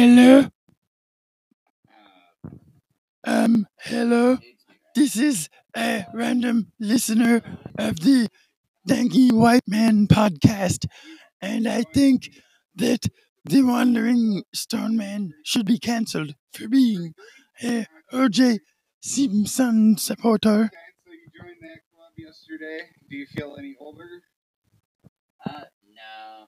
Hello? Hello? This is a random listener of the Danky White Man podcast, and I think that the Wandering Stone Man should be cancelled for being a OJ Simpson supporter. Okay, so you joined that club yesterday. Do you feel any older? No.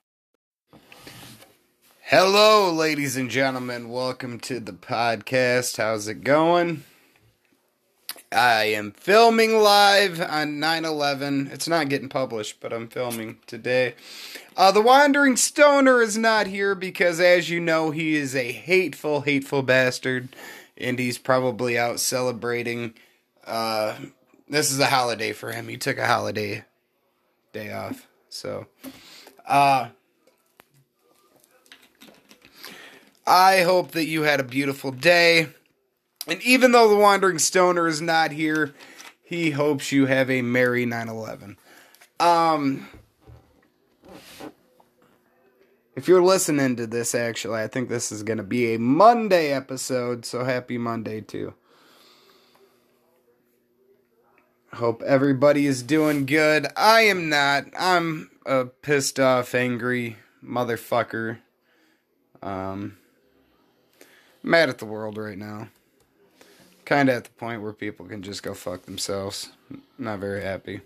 Hello, ladies and gentlemen. Welcome to the podcast. How's it going? I am filming live on 9/11. It's not getting published, but I'm filming today. The Wandering Stoner is not here because, as you know, he is a hateful, hateful bastard. And he's probably out celebrating. This is a holiday for him. He took a day off. So, I hope that you had a beautiful day. And even though the Wandering Stoner is not here, he hopes you have a merry 9/11. If you're listening to this, actually, I think this is going to be a Monday episode, so happy Monday, too. Hope everybody is doing good. I am not. I'm a pissed off, angry motherfucker. Mad at the world right now. Kinda at the point where people can just go fuck themselves. Not very happy.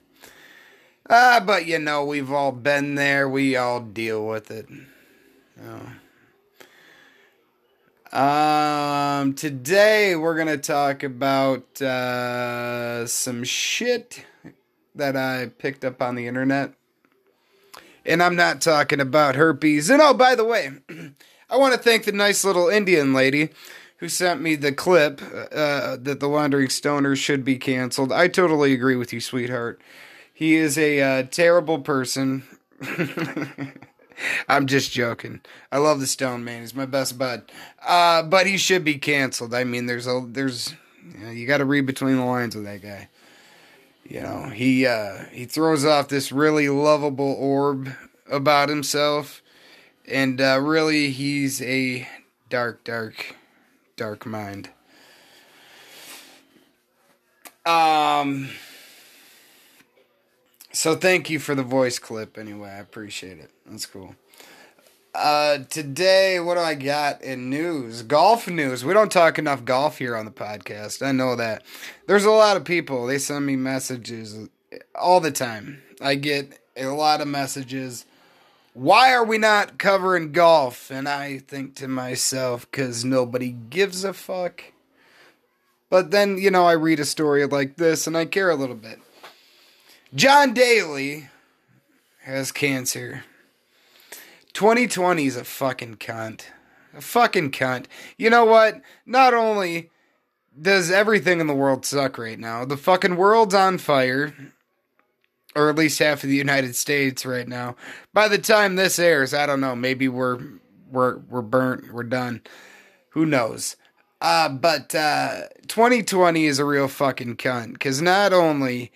But you know, we've all been there. We all deal with it. Today we're gonna talk about some shit that I picked up on the internet, and I'm not talking about herpes. And oh, by the way, I want to thank the nice little Indian lady who sent me the clip that the Wandering Stoner should be canceled. I totally agree with you, sweetheart. He is a terrible person. I'm just joking. I love the Stone Man. He's my best bud. But he should be canceled. I mean, you got to read between the lines with that guy. You know, he throws off this really lovable orb about himself, and really, he's a dark mind. So thank you for the voice clip, anyway. I appreciate it. That's cool. Today, what do I got in news? Golf news. We don't talk enough golf here on the podcast. I know that. There's a lot of people. They send me messages all the time. I get a lot of messages. Why are we not covering golf? And I think to myself, because nobody gives a fuck. But then, you know, I read a story like this, and I care a little bit. John Daly has cancer. 2020 is a fucking cunt. A fucking cunt. You know what? Not only does everything in the world suck right now, the fucking world's on fire, or at least half of the United States right now. By the time this airs, I don't know, maybe we're burnt, we're done. Who knows? But 2020 is a real fucking cunt, because not only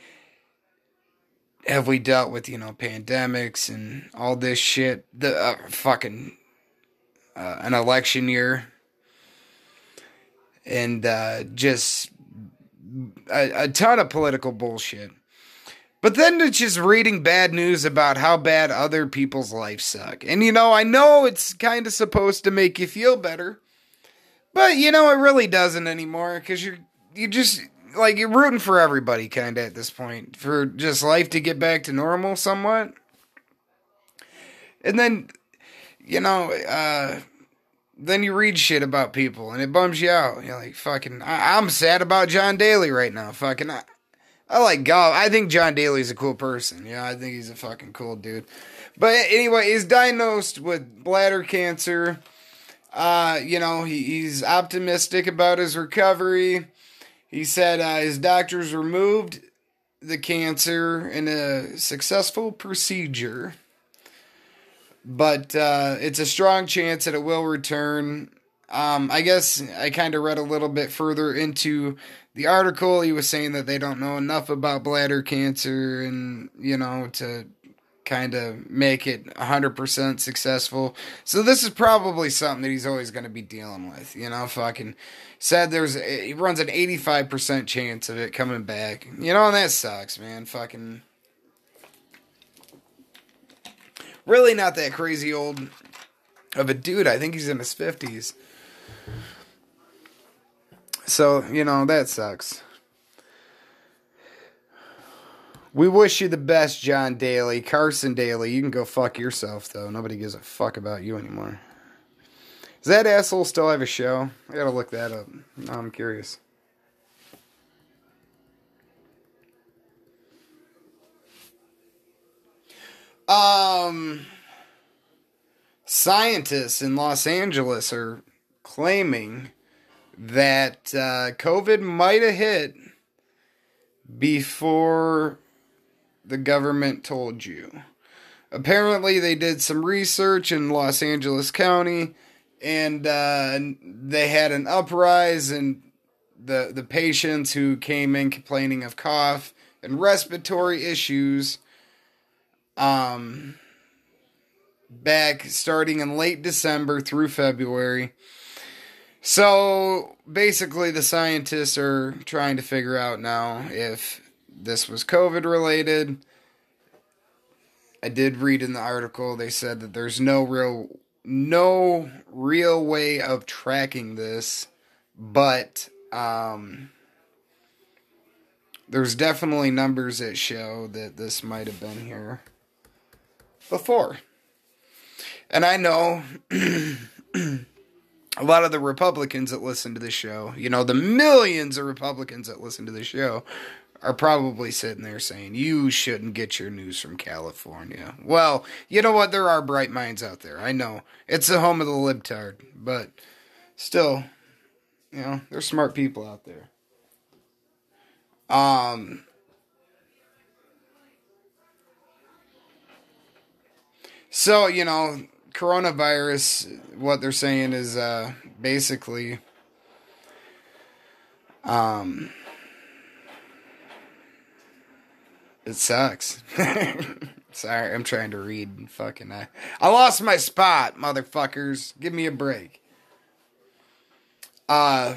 have we dealt with, you know, pandemics and all this shit, the an election year, and just a ton of political bullshit. But then it's just reading bad news about how bad other people's lives suck. And, you know, I know it's kind of supposed to make you feel better, but, you know, it really doesn't anymore, because you just, like, you're rooting for everybody kind of at this point, for just life to get back to normal somewhat. And then, you know, then you read shit about people and it bums you out. You're like, fucking, I'm sad about John Daly right now. Fucking, I like golf. I think John Daly's a cool person. Yeah, I think he's a fucking cool dude. But anyway, he's diagnosed with bladder cancer. You know, he's optimistic about his recovery. He said his doctors removed the cancer in a successful procedure, but it's a strong chance that it will return. I guess I kind of read a little bit further into the article. He was saying that they don't know enough about bladder cancer, and, you know, to kind of make it 100% successful. So this is probably something that he's always going to be dealing with. You know, fucking said he runs an 85% chance of it coming back. You know, and that sucks, man. Fucking really not that crazy old of a dude. I think he's in his 50s. So, you know, that sucks. We wish you the best, John Daly. Carson Daly, you can go fuck yourself, though. Nobody gives a fuck about you anymore. Does that asshole still have a show? I gotta look that up. No, I'm curious. Scientists in Los Angeles are claiming that COVID might have hit before the government told you. Apparently, they did some research in Los Angeles County, and they had an uprise in the patients who came in complaining of cough and respiratory issues back starting in late December through February. So, basically, the scientists are trying to figure out now if this was COVID-related. I did read in the article, they said that there's no real way of tracking this, but there's definitely numbers that show that this might have been here before. And I know a lot of the Republicans that listen to this show, you know, the millions of Republicans that listen to this show are probably sitting there saying, you shouldn't get your news from California. Well, you know what? There are bright minds out there. I know. It's the home of the libtard. But still, you know, there's smart people out there. So, you know, coronavirus, what they're saying is basically it sucks. Sorry, I'm trying to read and fucking I lost my spot, motherfuckers. Give me a break. What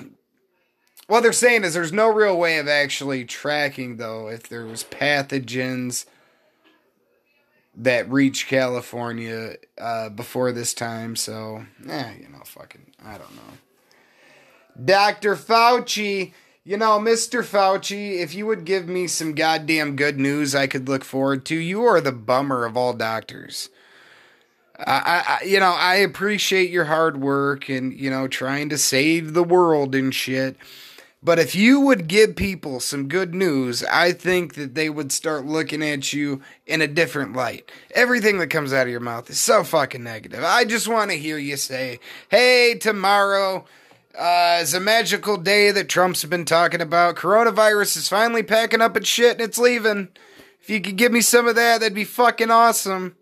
they're saying is there's no real way of actually tracking, though, if there was pathogens that reached California before this time. So, you know, fucking, I don't know. Dr. Fauci, you know, Mr. Fauci, if you would give me some goddamn good news I could look forward to, you are the bummer of all doctors. I you know, I appreciate your hard work and, you know, trying to save the world and shit. But if you would give people some good news, I think that they would start looking at you in a different light. Everything that comes out of your mouth is so fucking negative. I just want to hear you say, hey, tomorrow is a magical day that Trump's been talking about. Coronavirus is finally packing up its shit and it's leaving. If you could give me some of that, that'd be fucking awesome.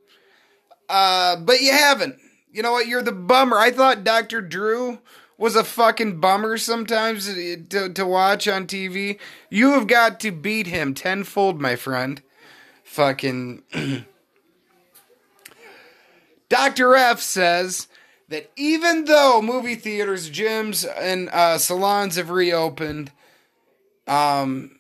But you haven't. You know what? You're the bummer. I thought Dr. Drew was a fucking bummer sometimes to watch on TV. You have got to beat him tenfold, my friend. Fucking Dr. F says that even though movie theaters, gyms, and salons have reopened, and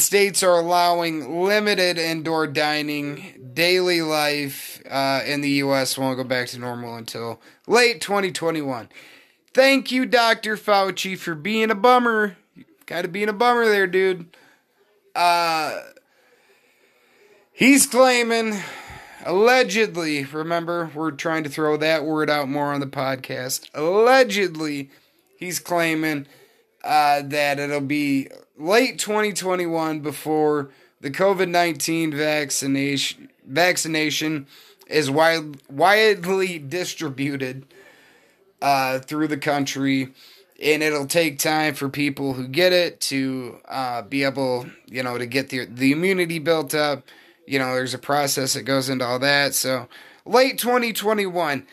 states are allowing limited indoor dining, daily life in the U.S. won't go back to normal until late 2021. Thank you, Dr. Fauci, for being a bummer. Kind of being a bummer there, dude. He's claiming, allegedly, remember, we're trying to throw that word out more on the podcast. Allegedly, he's claiming that it'll be late 2021 before the COVID-19 vaccination is widely distributed through the country, and it'll take time for people who get it to be able, you know, to get the immunity built up. You know, there's a process that goes into all that. So late 2021,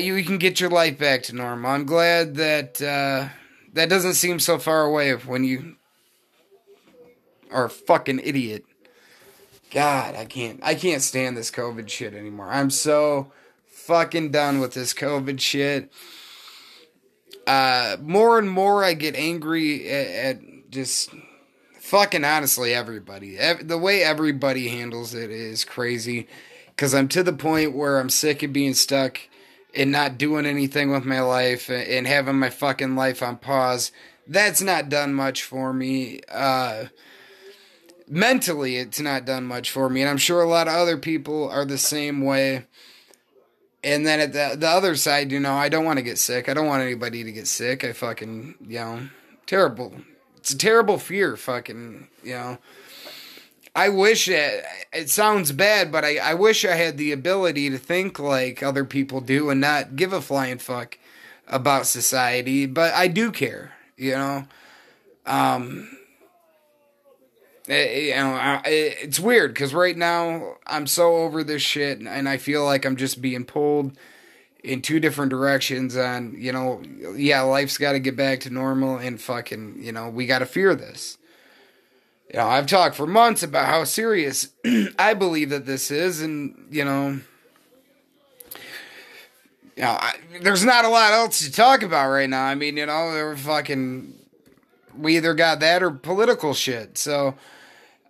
you can get your life back to normal. I'm glad that that doesn't seem so far away when you are a fucking idiot. God, I can't stand this COVID shit anymore. I'm so fucking done with this COVID shit. More and more I get angry at just fucking honestly everybody. The way everybody handles it is crazy, because I'm to the point where I'm sick of being stuck and not doing anything with my life and having my fucking life on pause. That's not done much for me. Mentally, it's not done much for me, and I'm sure a lot of other people are the same way. And then at the other side, you know, I don't want to get sick. I don't want anybody to get sick. I fucking, you know, terrible. It's a terrible fear, fucking, you know. I wish it sounds bad, but I wish I had the ability to think like other people do and not give a flying fuck about society, but I do care, you know. It's weird, because right now I'm so over this shit, and I feel like I'm just being pulled in two different directions on, you know, yeah, life's got to get back to normal, and fucking, you know, we got to fear this. You know, I've talked for months about how serious I believe that this is, and, you know, there's not a lot else to talk about right now. I mean, you know, they're fucking... We either got that or political shit. So,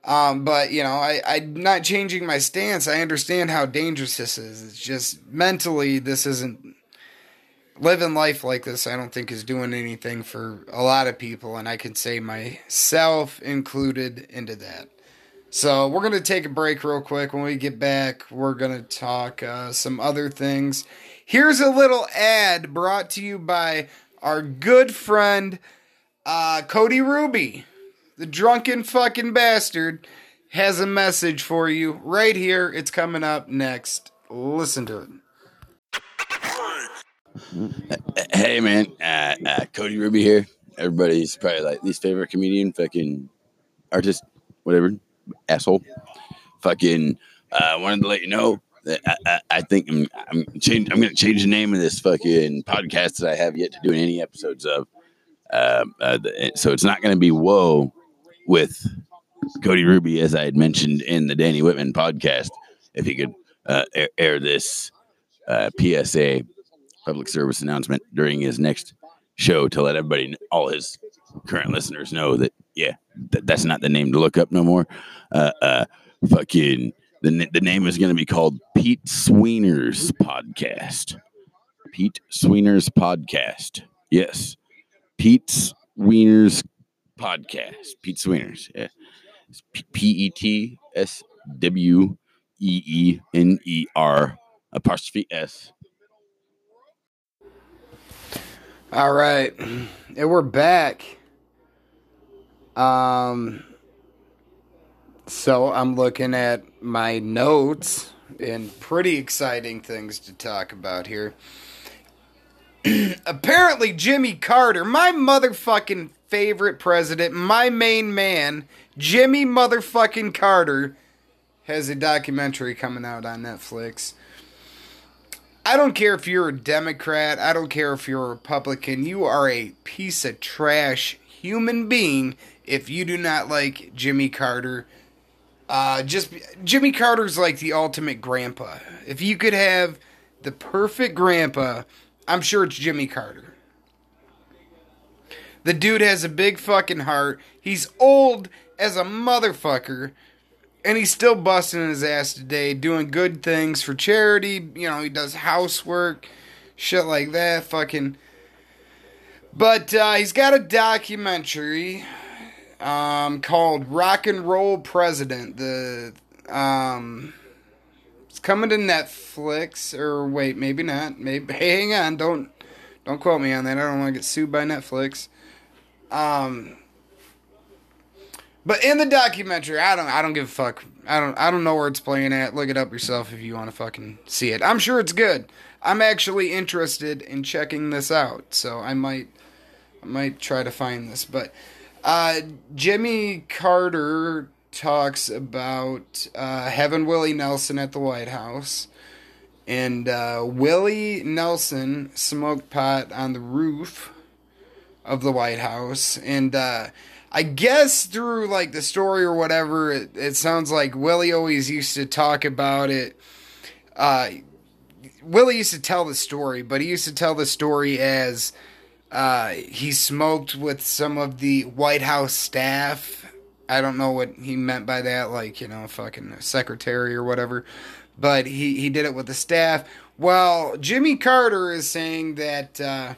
but, you know, I'm not changing my stance. I understand how dangerous this is. It's just mentally, this isn't... Living life like this, I don't think, is doing anything for a lot of people. And I can say myself included into that. So, we're going to take a break real quick. When we get back, we're going to talk some other things. Here's a little ad brought to you by our good friend... Cody Ruby, the drunken fucking bastard, has a message for you right here. It's coming up next. Listen to it. Hey, man. Cody Ruby here. Everybody's probably like least favorite comedian, fucking artist, whatever, asshole. Fucking, wanted to let you know that I think I'm going to change the name of this fucking podcast that I have yet to do any episodes of. So it's not going to be Whoa with Cody Ruby, as I had mentioned in the Danny Whitman podcast. If he could air this PSA, public service announcement, during his next show to let everybody, all his current listeners, know that, yeah, that's not the name to look up no more. Fucking the name is going to be called Pete's Wiener's podcast. Pete's Wiener's podcast. Yes. Pete's Wiener's podcast. Pete's Wiener's. Yeah. It's PETSWEENER_S. All right. And we're back. So I'm looking at my notes and pretty exciting things to talk about here. Apparently Jimmy Carter, my motherfucking favorite president, my main man, Jimmy motherfucking Carter, has a documentary coming out on Netflix. I don't care if you're a Democrat, I don't care if you're a Republican, you are a piece of trash human being if you do not like Jimmy Carter. Jimmy Carter's like the ultimate grandpa. If you could have the perfect grandpa... I'm sure it's Jimmy Carter. The dude has a big fucking heart. He's old as a motherfucker. And he's still busting his ass today, doing good things for charity. You know, he does housework, shit like that, fucking. But he's got a documentary called Rock and Roll President. It's coming to Netflix, or wait, maybe not. Maybe, hey, hang on, don't quote me on that. I don't want to get sued by Netflix. But in the documentary, I don't give a fuck. I don't know where it's playing at. Look it up yourself if you want to fucking see it. I'm sure it's good. I'm actually interested in checking this out, so I might try to find this. But Jimmy Carter talks about having Willie Nelson at the White House, and Willie Nelson smoked pot on the roof of the White House. And I guess through like the story or whatever, it sounds like Willie always used to talk about it. Willie used to tell the story, but he used to tell the story as he smoked with some of the White House staff. I don't know what he meant by that, like, you know, fucking secretary or whatever. But he did it with the staff. Well, Jimmy Carter is saying that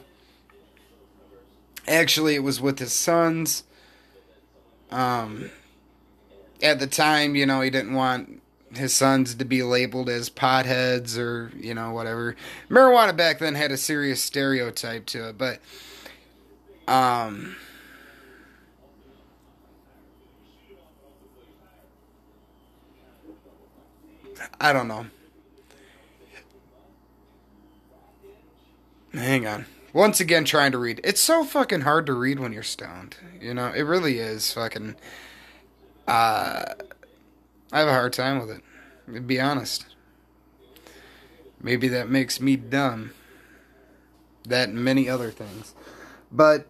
actually it was with his sons. At the time, you know, he didn't want his sons to be labeled as potheads or, you know, whatever. Marijuana back then had a serious stereotype to it, but I don't know. Hang on. Once again, trying to read. It's so fucking hard to read when you're stoned. You know, it really is fucking... I have a hard time with it, to be honest. Maybe that makes me dumb. That and many other things. But,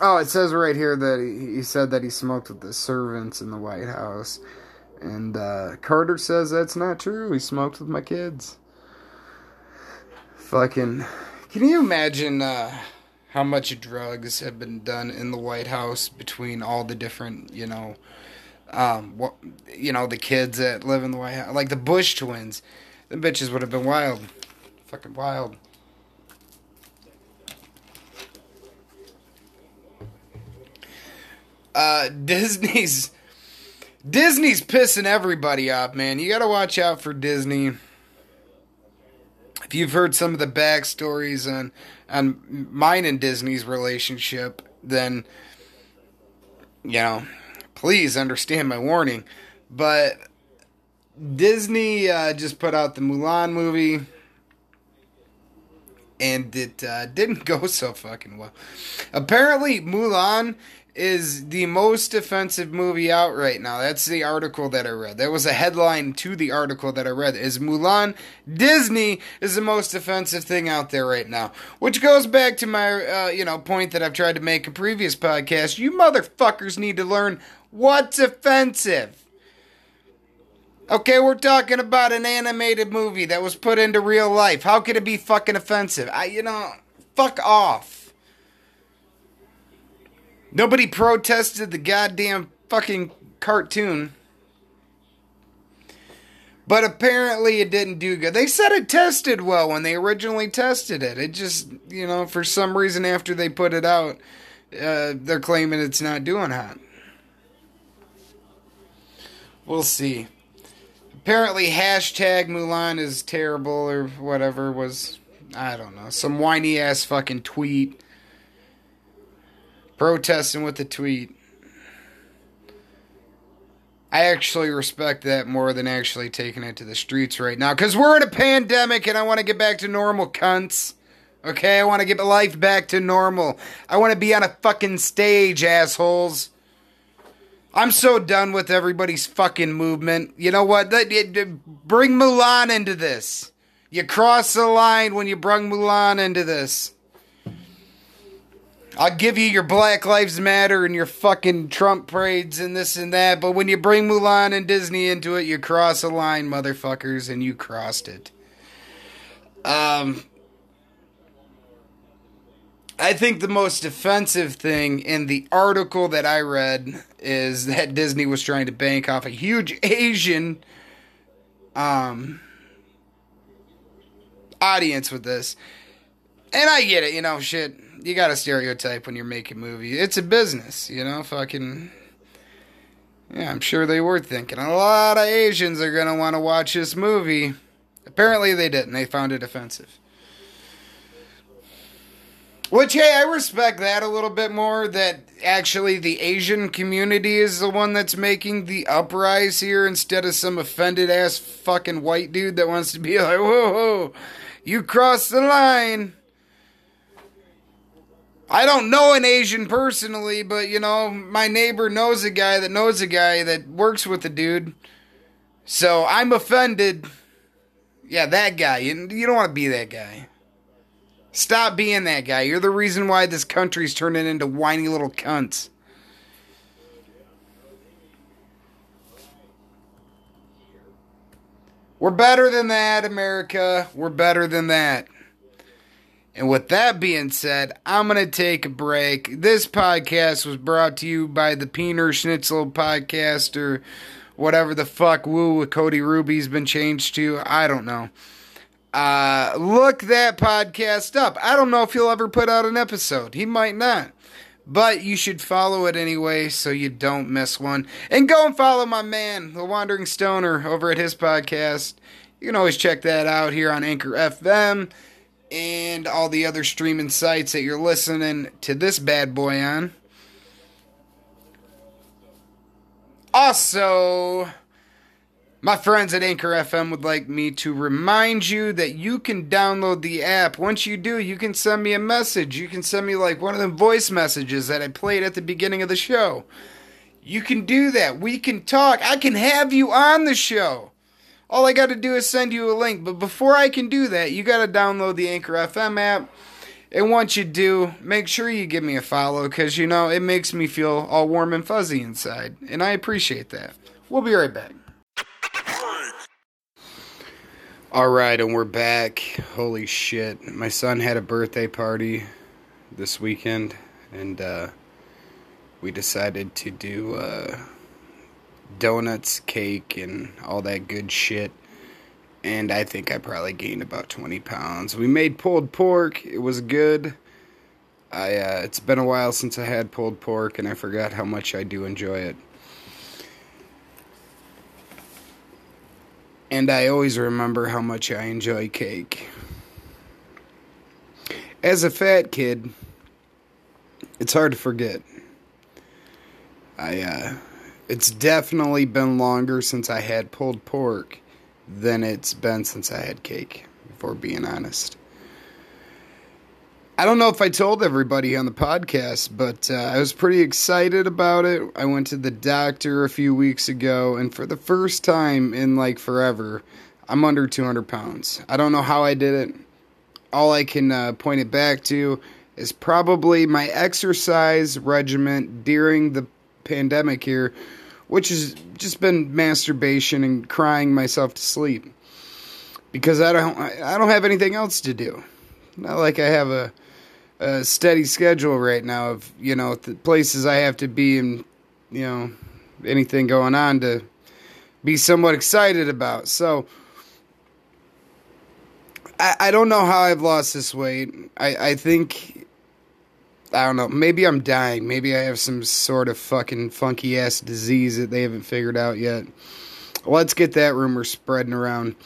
oh, it says right here that he said that he smoked with the servants in the White House. And Carter says that's not true. He smoked with my kids. Fucking... Can you imagine... how much drugs have been done in the White House between all the different, you know, the kids that live in the White House, like the Bush twins. Them bitches would have been wild, fucking wild. Disney's pissing everybody off, man. You gotta watch out for Disney. If you've heard some of the backstories on mine and Disney's relationship, then, you know, please understand my warning. But Disney just put out the Mulan movie, and it didn't go so fucking well. Apparently, Mulan is the most offensive movie out right now. That's the article that I read. That was a headline to the article that I read. Is Mulan Disney is the most offensive thing out there right now. Which goes back to my, point that I've tried to make in previous podcasts. You motherfuckers need to learn what's offensive. Okay, we're talking about an animated movie that was put into real life. How could it be fucking offensive? Fuck off. Nobody protested the goddamn fucking cartoon. But apparently it didn't do good. They said it tested well when they originally tested it. It just, for some reason after they put it out, they're claiming it's not doing hot. We'll see. Apparently #Mulan is terrible or whatever was, I don't know, some whiny ass fucking tweet. Protesting with the tweet. I actually respect that more than actually taking it to the streets right now. Because we're in a pandemic and I want to get back to normal, cunts. Okay, I want to get my life back to normal. I want to be on a fucking stage, assholes. I'm so done with everybody's fucking movement. You know what? Bring Mulan into this. You crossed the line when you brought Mulan into this. I'll give you your Black Lives Matter and your fucking Trump parades and this and that, but when you bring Mulan and Disney into it, you cross a line, motherfuckers, and you crossed it. I think the most offensive thing in the article that I read is that Disney was trying to bank off a huge Asian audience with this. And I get it, shit. You gotta stereotype when you're making movies. It's a business, fucking... Yeah, I'm sure they were thinking. A lot of Asians are gonna want to watch this movie. Apparently they didn't. They found it offensive. Which, hey, I respect that a little bit more, that actually the Asian community is the one that's making the uprise here instead of some offended-ass fucking white dude that wants to be like, whoa, you crossed the line! I don't know an Asian personally, but, my neighbor knows a guy that works with a dude. So I'm offended. Yeah, that guy. You don't want to be that guy. Stop being that guy. You're the reason why this country's turning into whiny little cunts. We're better than that, America. We're better than that. And with that being said, I'm going to take a break. This podcast was brought to you by the Peener Schnitzel podcast or whatever the fuck woo Cody Ruby's been changed to. I don't know. Look that podcast up. I don't know if he'll ever put out an episode. He might not. But you should follow it anyway so you don't miss one. And go and follow my man, the Wandering Stoner, over at his podcast. You can always check that out here on Anchor FM and all the other streaming sites that you're listening to this bad boy on. Also, my friends at Anchor FM would like me to remind you that you can download the app. Once you do, you can send me a message. You can send me like one of the voice messages that I played at the beginning of the show. You can do that. We can talk. I can have you on the show. All I got to do is send you a link. But before I can do that, you got to download the Anchor FM app. And once you do, make sure you give me a follow because, you know, it makes me feel all warm and fuzzy inside. And I appreciate that. We'll be right back. All right, and we're back. Holy shit. My son had a birthday party this weekend, and we decided to do donuts, cake, and all that good shit. And I think I probably gained about 20 pounds. We made pulled pork. It was good. It's been a while since I had pulled pork, and I forgot how much I do enjoy it. And I always remember how much I enjoy cake. As a fat kid, it's hard to forget. It's definitely been longer since I had pulled pork than it's been since I had cake, if we're being honest. I don't know if I told everybody on the podcast, but I was pretty excited about it. I went to the doctor a few weeks ago, and for the first time in, like, forever, I'm under 200 pounds. I don't know how I did it. All I can point it back to is probably my exercise regimen during the pandemic here, which has just been masturbation and crying myself to sleep because I don't have anything else to do. Not like I have a steady schedule right now of, you know, the places I have to be and, you know, anything going on to be somewhat excited about. So I don't know how I've lost this weight. I think, I don't know, maybe I'm dying. Maybe I have some sort of fucking funky ass disease that they haven't figured out yet. Let's get that rumor spreading around.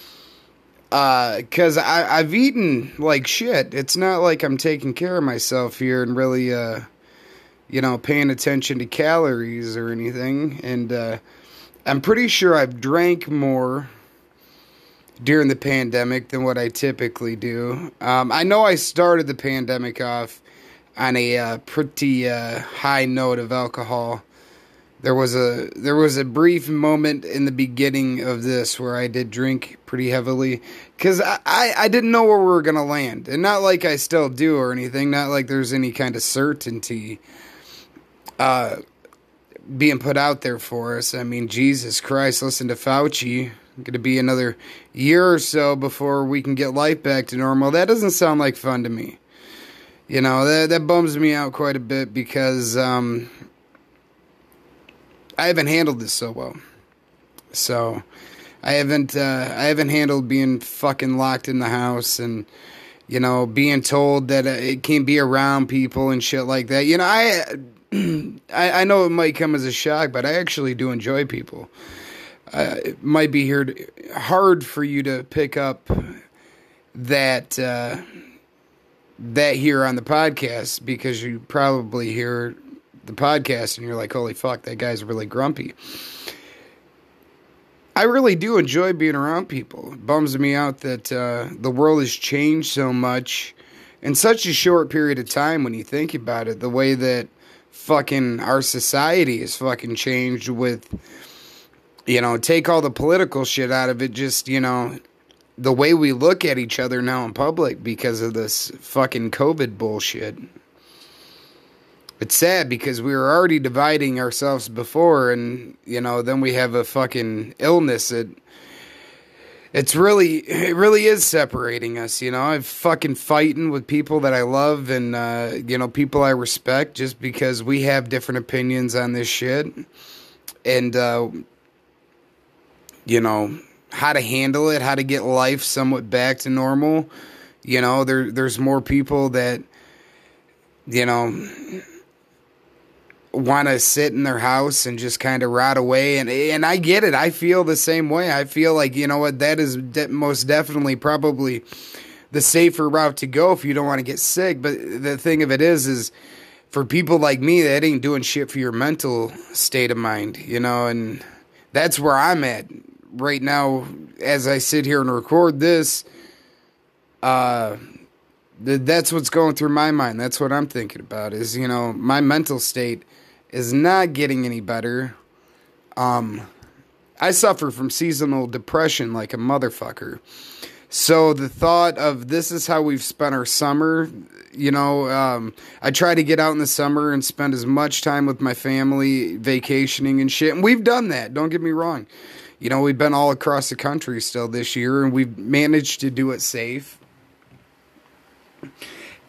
Because I've eaten like shit. It's not like I'm taking care of myself here and really, you know, paying attention to calories or anything. And I'm pretty sure I've drank more during the pandemic than what I typically do. I know I started the pandemic off on a pretty high note of alcohol. There was a brief moment in the beginning of this where I did drink pretty heavily because I didn't know where we were going to land. And not like I still do or anything, not like there's any kind of certainty being put out there for us. I mean, Jesus Christ, listen to Fauci. It's going to be another year or so before we can get life back to normal. That doesn't sound like fun to me. You know, that bums me out quite a bit because I haven't handled this so well. So, I haven't handled being fucking locked in the house and, you know, being told that it can't be around people and shit like that. You know, I know it might come as a shock, but I actually do enjoy people. It might be hard for you to pick up that here on the podcast because you probably hear the podcast and you're like, holy fuck, that guy's really grumpy. I really do enjoy being around people. It bums me out that the world has changed so much in such a short period of time when you think about it, the way that fucking our society has fucking changed with, you know, take all the political shit out of it, just, you know, the way we look at each other now in public because of this fucking COVID bullshit. It's sad because we were already dividing ourselves before, and, you know, then we have a fucking illness that... It really is separating us, you know. I'm fucking fighting with people that I love and, you know, people I respect just because we have different opinions on this shit. And, you know, how to handle it, how to get life somewhat back to normal. You know, there's more people that, you know, want to sit in their house and just kind of rot away. And I get it. I feel the same way. I feel like, you know what, that is most definitely probably the safer route to go if you don't want to get sick. But the thing of it is for people like me, that ain't doing shit for your mental state of mind, you know, and that's where I'm at right now as I sit here and record this. That's what's going through my mind. That's what I'm thinking about is, you know, my mental state is not getting any better. I suffer from seasonal depression like a motherfucker. So the thought of this is how we've spent our summer, you know, I try to get out in the summer and spend as much time with my family, vacationing and shit. And we've done that. Don't get me wrong. You know, we've been all across the country still this year, and we've managed to do it safe.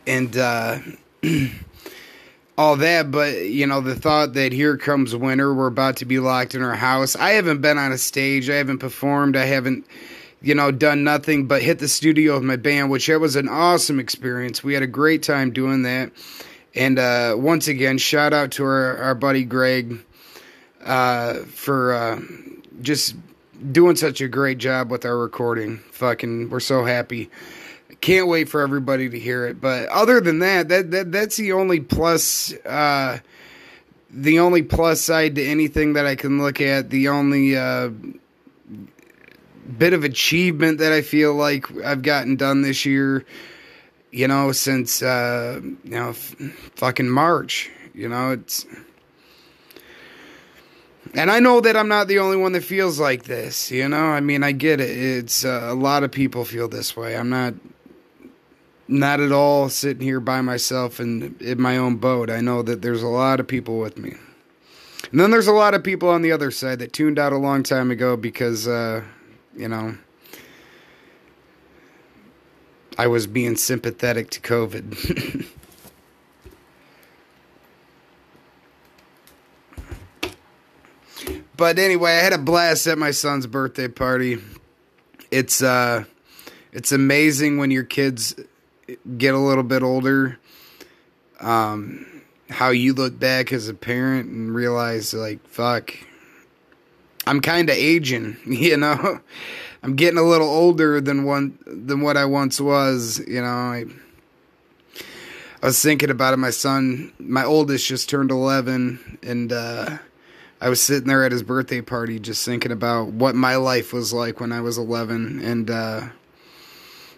And, all that, but, you know, the thought that here comes winter, we're about to be locked in our house. I haven't been on a stage, I haven't performed, I haven't, you know, done nothing but hit the studio with my band, which that was an awesome experience. We had a great time doing that, and, once again, shout out to our buddy Greg, for, just doing such a great job with our recording. Fucking, we're so happy. Can't wait for everybody to hear it. But other than that's the only plus side to anything that I can look at. The only bit of achievement that I feel like I've gotten done this year, you know, since you know, fucking March. You know, it's. And I know that I'm not the only one that feels like this. You know, I mean, I get it. It's a lot of people feel this way. I'm not at all sitting here by myself and in my own boat. I know that there's a lot of people with me. And then there's a lot of people on the other side that tuned out a long time ago because, you know, I was being sympathetic to COVID. But anyway, I had a blast at my son's birthday party. It's amazing when your kids get a little bit older, how you look back as a parent and realize, like, fuck, I'm kind of aging, you know? I'm getting a little older than what I once was, you know? I was thinking about it. My son, my oldest, just turned 11, and I was sitting there at his birthday party just thinking about what my life was like when I was 11, and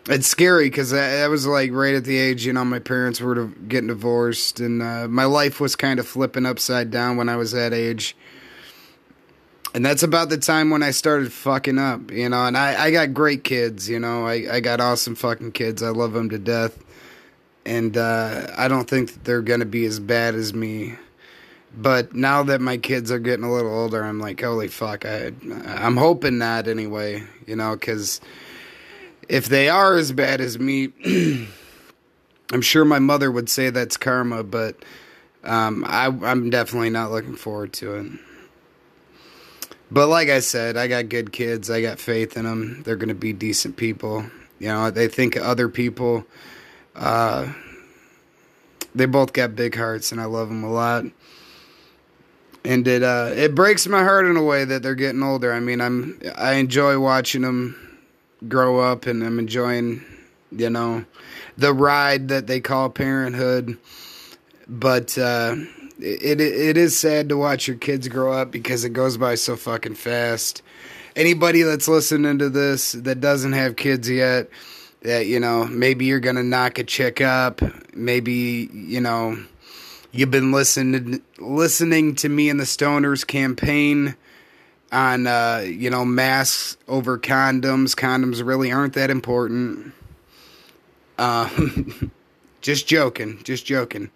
it's scary because I was like right at the age, you know, my parents were getting divorced, and my life was kind of flipping upside down when I was that age, and that's about the time when I started fucking up, you know, and I got great kids, you know, I got awesome fucking kids, I love them to death, and I don't think that they're going to be as bad as me. But now that my kids are getting a little older, I'm like, holy fuck, I'm hoping not anyway, you know, because if they are as bad as me, I'm sure my mother would say that's karma, but I'm definitely not looking forward to it. But like I said, I got good kids, I got faith in them, they're going to be decent people, you know, they think of other people, they both got big hearts, and I love them a lot. And it breaks my heart in a way that they're getting older. I mean, I enjoy watching them grow up, and I'm enjoying, you know, the ride that they call parenthood. But it is sad to watch your kids grow up because it goes by so fucking fast. Anybody that's listening to this that doesn't have kids yet, that, you know, maybe you're gonna knock a chick up, maybe, you know. You've been listening to me in the Stoners campaign on, masks over condoms. Condoms really aren't that important. Just joking.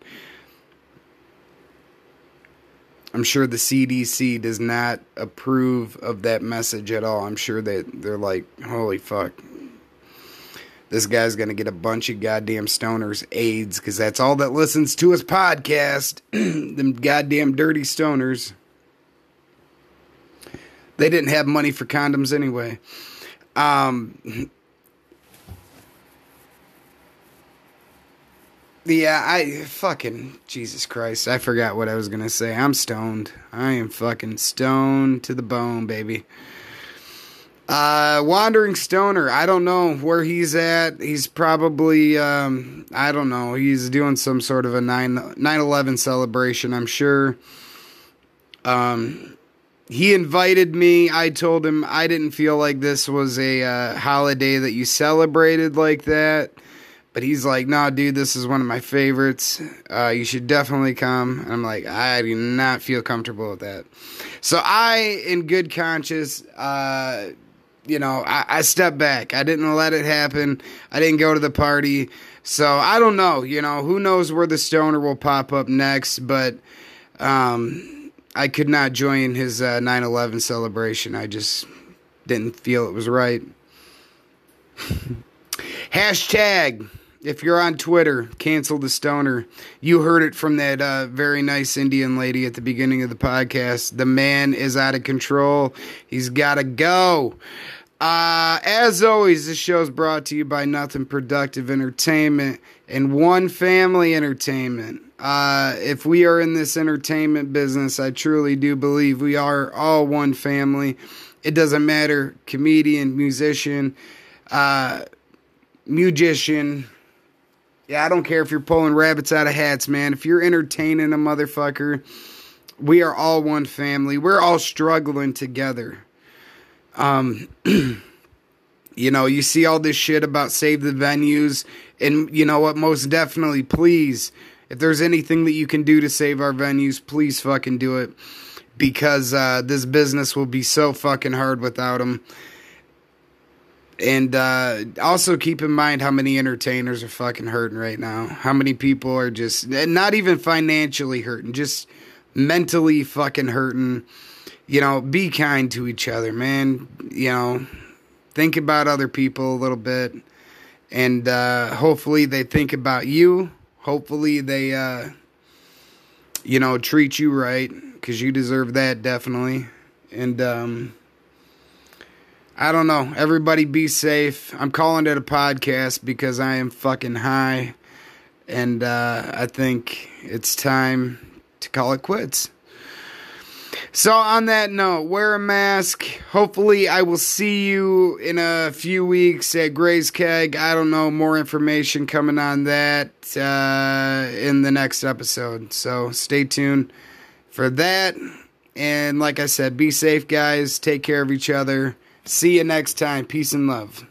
I'm sure the CDC does not approve of that message at all. I'm sure that they're like, holy fuck, this guy's going to get a bunch of goddamn stoners AIDS because that's all that listens to his podcast. Them goddamn dirty stoners. They didn't have money for condoms anyway. Yeah, I fucking, Jesus Christ, I forgot what I was going to say. I'm stoned. I am fucking stoned to the bone, baby. Wandering Stoner, I don't know where he's at. He's probably, I don't know, he's doing some sort of a 9/11 celebration, I'm sure. He invited me. I told him I didn't feel like this was a holiday that you celebrated like that. But he's like, no, dude, this is one of my favorites. You should definitely come. And I'm like, I do not feel comfortable with that. So I, in good conscience, I stepped back. I didn't let it happen. I didn't go to the party. So I don't know, who knows where the stoner will pop up next. But I could not join his 9/11 celebration. I just didn't feel it was right. Hashtag. If you're on Twitter, cancel the stoner. You heard it from that very nice Indian lady at the beginning of the podcast. The man is out of control. He's got to go. As always, this show is brought to you by Nothing Productive Entertainment and One Family Entertainment. If we are in this entertainment business, I truly do believe we are all one family. It doesn't matter. Comedian, musician. Yeah, I don't care if you're pulling rabbits out of hats, man. If you're entertaining a motherfucker, we are all one family. We're all struggling together. You see all this shit about save the venues, and you know what? Most definitely, please, if there's anything that you can do to save our venues, please fucking do it, because this business will be so fucking hard without them. And also keep in mind how many entertainers are fucking hurting right now. How many people are just, not even financially hurting, just mentally fucking hurting. Be kind to each other, man. Think about other people a little bit. And hopefully they think about you. Hopefully they, treat you right. Because you deserve that, definitely. And, I don't know. Everybody be safe. I'm calling it a podcast because I am fucking high. And I think it's time to call it quits. So on that note, wear a mask. Hopefully I will see you in a few weeks at Grey's Keg. I don't know. More information coming on that in the next episode. So stay tuned for that. And like I said, be safe, guys. Take care of each other. See you next time. Peace and love.